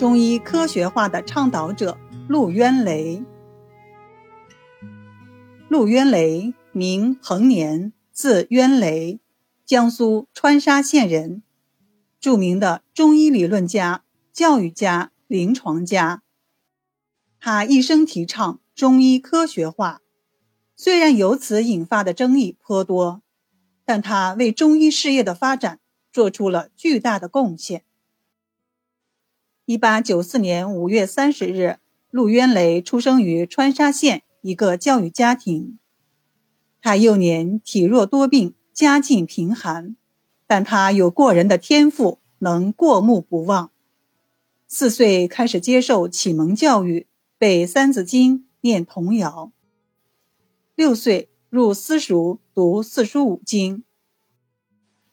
中医科学化的倡导者陆渊雷。陆渊雷，名恒年，字渊雷，江苏川沙县人，著名的中医理论家、教育家、临床家。他一生提倡中医科学化，虽然由此引发的争议颇多，但他为中医事业的发展做出了巨大的贡献。1894年5月30日，陆渊雷出生于川沙县一个教育家庭。他幼年体弱多病，家境贫寒，但他有过人的天赋，能过目不忘。4岁开始接受启蒙教育，背《三字经》，念童谣。6岁入私塾读四书五经。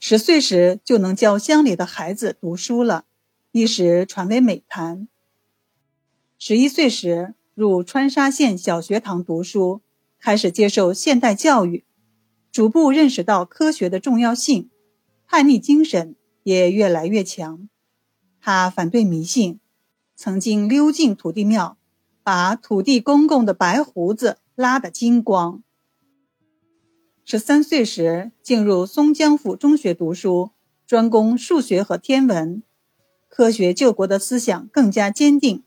10岁时就能教乡里的孩子读书了，一时传为美谈。11岁时入川沙县小学堂读书，开始接受现代教育，逐步认识到科学的重要性，叛逆精神也越来越强。他反对迷信，曾经溜进土地庙，把土地公公的白胡子拉得精光。13岁时进入松江府中学读书，专攻数学和天文，科学救国的思想更加坚定。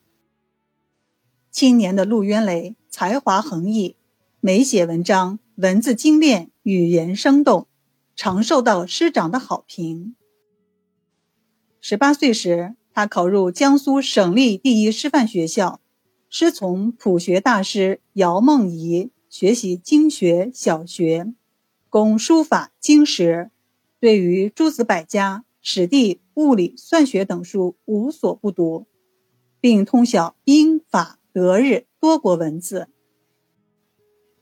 青年的陆渊雷才华横溢，每写文章文字精炼，语言生动，常受到师长的好评。18岁时，他考入江苏省立第一师范学校，师从朴学大师姚梦仪学习经学小学，攻书法经史，对于诸子百家、史地、物理、算学等书无所不读，并通晓英、法、德、日多国文字。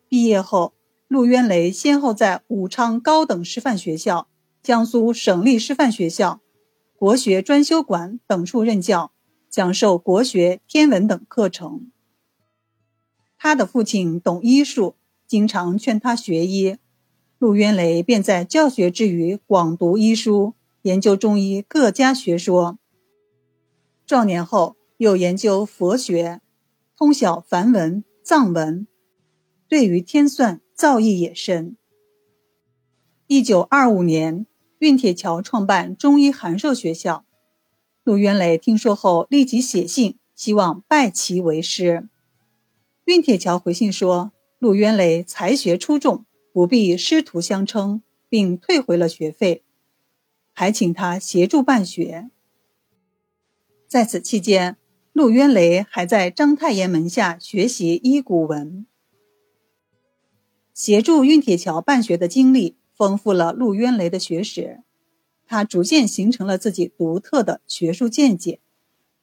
毕业后，陆渊雷先后在武昌高等师范学校、江苏省立师范学校、国学专修馆等处任教，讲授国学、天文等课程。他的父亲懂医术，经常劝他学医，陆渊雷便在教学之余广读医书，研究中医各家学说。壮年后又研究佛学，通晓梵文、藏文，对于天算造诣也深。1925年，运铁桥创办中医函授学校，陆渊雷听说后立即写信，希望拜其为师。运铁桥回信说，陆渊雷才学出众，不必师徒相称，并退回了学费，还请他协助办学。在此期间，陆渊雷还在章太炎门下学习医古文。协助运铁桥办学的经历丰富了陆渊雷的学识，他逐渐形成了自己独特的学术见解，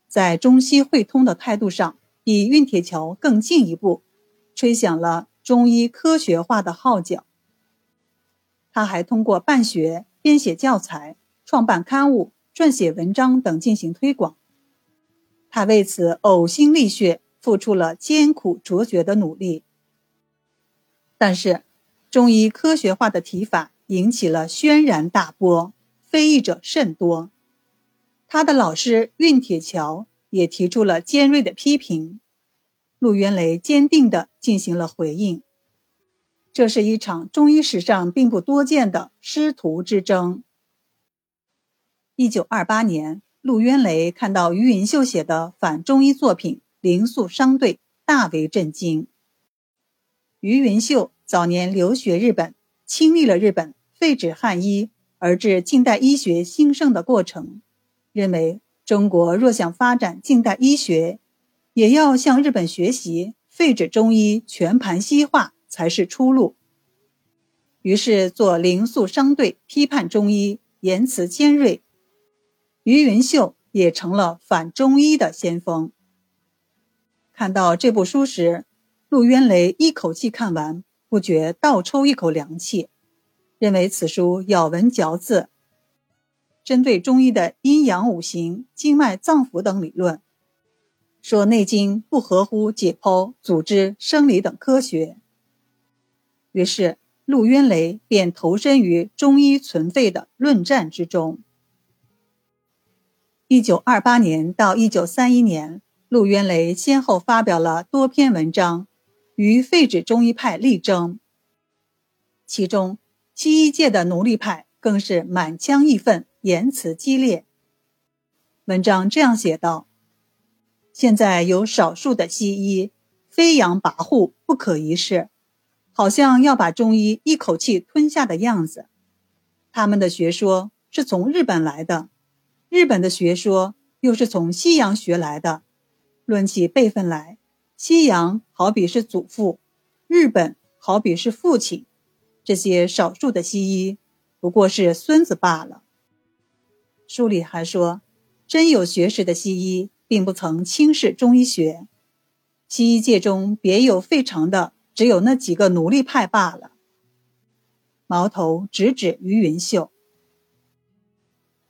在中西汇通的态度上比运铁桥更进一步，吹响了中医科学化的号角。他还通过办学、编写教材、创办刊物、撰写文章等进行推广。他为此呕心沥血，付出了艰苦卓绝的努力。但是，中医科学化的提法引起了轩然大波，非议者甚多。他的老师运铁桥也提出了尖锐的批评，陆渊雷坚定地进行了回应。这是一场中医史上并不多见的师徒之争。1928年，陆渊雷看到余云秀写的反中医作品《灵素商对》，大为震惊。余云秀早年留学日本，亲历了日本废止汉医而至近代医学兴盛的过程，认为中国若想发展近代医学，也要向日本学习，废止中医，全盘西化才是出路。于是做《灵素商对》批判中医，言辞尖锐，余云秀也成了反中医的先锋。看到这部书时，陆渊雷一口气看完，不觉倒抽一口凉气，认为此书咬文嚼字，针对中医的阴阳五行、经脉脏腑等理论，说《内经》不合乎解剖、组织、生理等科学。于是陆渊雷便投身于中医存废的论战之中。1928年到1931年，陆渊雷先后发表了多篇文章，与废止中医派力争。其中，西医界的奴隶派更是满腔义愤，言辞激烈。文章这样写道：现在有少数的西医飞扬跋扈，不可一世，好像要把中医一口气吞下的样子。他们的学说是从日本来的，日本的学说又是从西洋学来的，论起辈分来，西洋好比是祖父，日本好比是父亲，这些少数的西医不过是孙子罢了。书里还说，真有学识的西医并不曾轻视中医学，西医界中别有非常的只有那几个奴隶派罢了。矛头直指于云秀。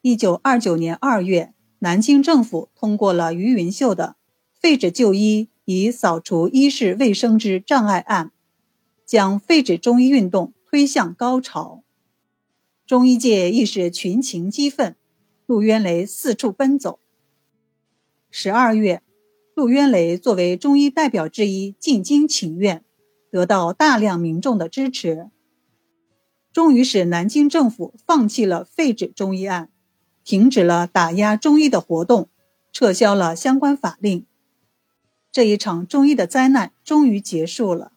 1929年2月，南京政府通过了于云秀的废止就医以扫除医事卫生之障碍案，将废止中医运动推向高潮。中医界亦是群情激愤，陆渊雷四处奔走。12月，陆渊雷作为中医代表之一进京请愿，得到大量民众的支持。终于使南京政府放弃了废止中医案，停止了打压中医的活动，撤销了相关法令。这一场中医的灾难终于结束了。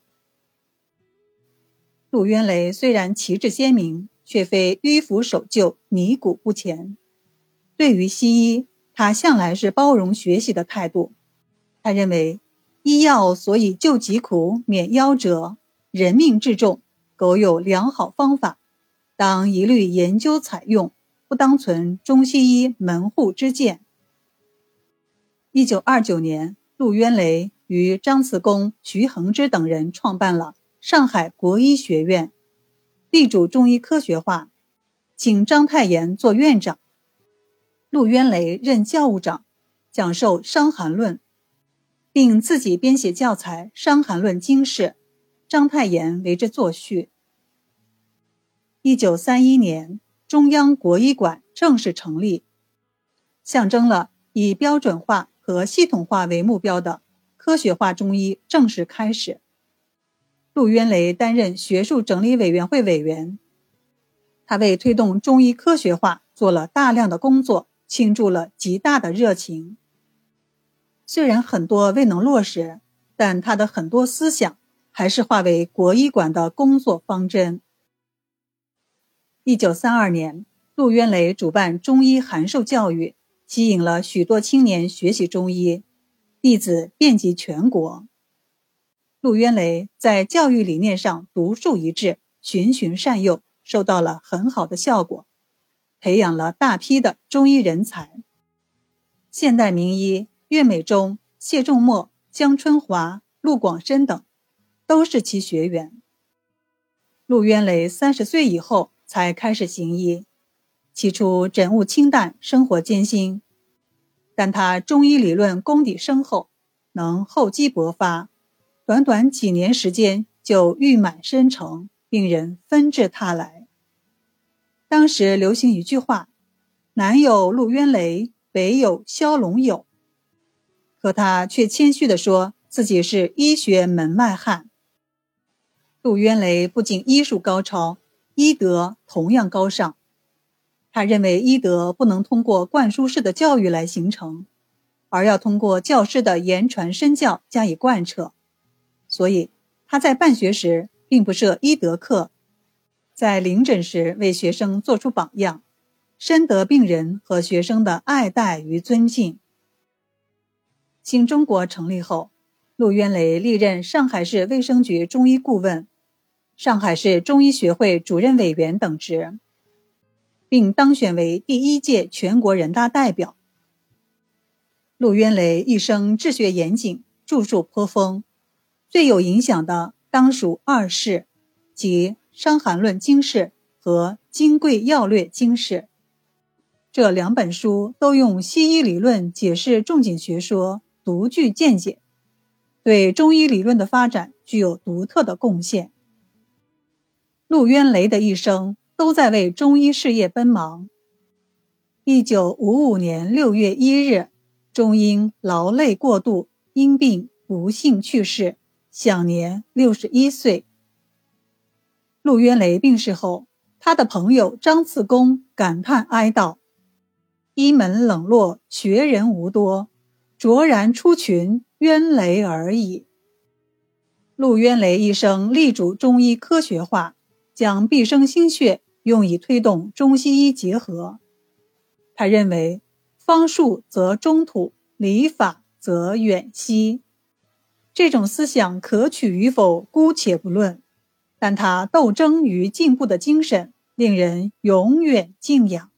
陆渊雷虽然旗帜鲜明，却非迂腐守旧、泥古不前。对于西医，他向来是包容学习的态度。他认为，医药所以救疾苦、免夭折，人命至重，苟有良好方法，当一律研究采用，不当存中西医门户之见。1929年，陆渊雷与张慈公、徐恒之等人创办了上海国医学院，力主中医科学化，请章太炎做院长。陆渊雷任教务长，讲授《伤寒论》，并自己编写教材《伤寒论经释》，章太炎为之作序。1931年，中央国医馆正式成立，象征了以标准化和系统化为目标的科学化中医正式开始。陆渊雷担任学术整理委员会委员，他为推动中医科学化做了大量的工作，倾注了极大的热情。虽然很多未能落实，但他的很多思想还是化为国医馆的工作方针。1932年，陆渊雷主办中医函授教育，吸引了许多青年学习中医，弟子遍及全国。陆渊雷在教育理念上独树一帜，循循善诱，受到了很好的效果，培养了大批的中医人才。现代名医岳美中、谢仲谟、姜春华、陆广深等都是其学员。陆渊雷30岁以后才开始行医，起初诊务清淡，生活艰辛，但他中医理论功底深厚，能厚积薄发，短短几年时间就誉满深城，病人纷至沓来。当时流行一句话，南有陆渊雷，北有萧龙友，可他却谦虚地说自己是医学门外汉。陆渊雷不仅医术高超，医德同样高尚。他认为医德不能通过灌输式的教育来形成，而要通过教师的言传身教加以贯彻。所以他在办学时并不设医德课，在临诊时为学生做出榜样，深得病人和学生的爱戴与尊敬。新中国成立后，陆渊雷历任上海市卫生局中医顾问、上海市中医学会主任委员等职，并当选为第一届全国人大代表。陆渊雷一生治学严谨，著述颇丰，最有影响的当属二释，即《伤寒论经释》和《金匮要略经释》。这两本书都用西医理论解释重景学说，独具见解，对中医理论的发展具有独特的贡献。陆渊雷的一生都在为中医事业奔忙。1955年6月1日，终因劳累过度因病不幸去世，享年61岁。陆渊雷病逝后，他的朋友张次公感叹哀悼：一门冷落，学人无多，卓然出群，渊雷而已。陆渊雷一生力主中医科学化，将毕生心血用以推动中西医结合。他认为，方术则中土，理法则远西。这种思想可取与否姑且不论，但他斗争与进步的精神令人永远敬仰。